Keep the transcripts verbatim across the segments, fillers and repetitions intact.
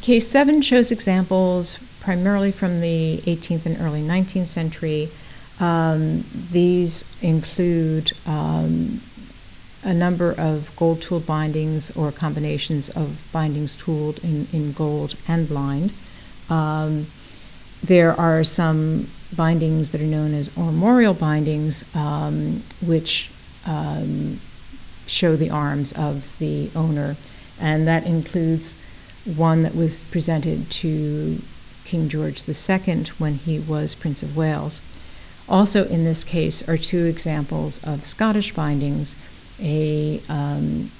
Case seven shows examples primarily from the eighteenth and early nineteenth century. Um, these include um, a number of gold tool bindings or combinations of bindings tooled in, in gold and blind. Um, there are some bindings that are known as armorial bindings, um, which um, show the arms of the owner, and that includes one that was presented to King George the Second when he was Prince of Wales. Also in this case are two examples of Scottish bindings, a, um,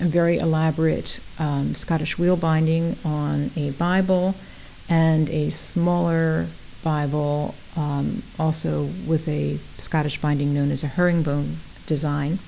a very elaborate um, Scottish wheel binding on a Bible, and a smaller Bible um, also with a Scottish binding known as a herringbone design.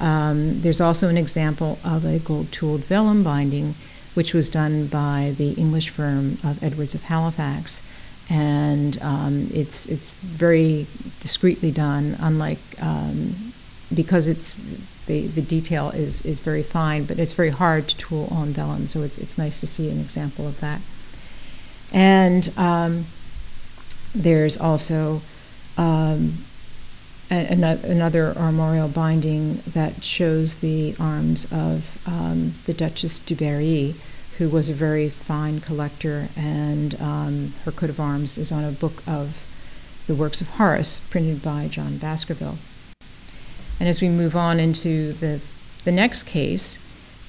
Um, there's also an example of a gold-tooled vellum binding, which was done by the English firm of Edwards of Halifax, and um, it's it's very discreetly done, unlike um, because it's the the detail is is very fine, but it's very hard to tool on vellum, so it's it's nice to see an example of that. And um, there's also um, another armorial binding that shows the arms of um, the Duchess de Berry, who was a very fine collector, and um, her coat of arms is on a book of the works of Horace, printed by John Baskerville. And as we move on into the, the next case,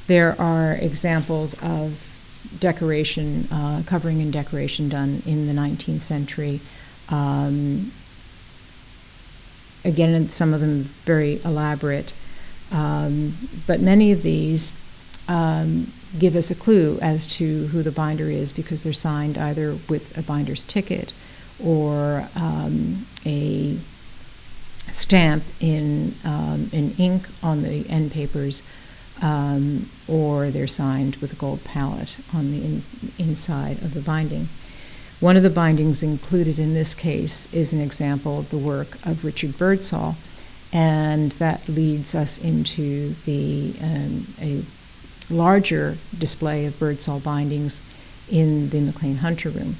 there are examples of decoration, uh, covering and decoration done in the nineteenth century. Um, Again, some of them very elaborate, um, but many of these um, give us a clue as to who the binder is, because they're signed either with a binder's ticket or um, a stamp in, um, in ink on the end papers, um, or they're signed with a gold palette on the in- inside of the binding. One of the bindings included in this case is an example of the work of Richard Birdsall, and that leads us into the um, a larger display of Birdsall bindings in the McLean Hunter room.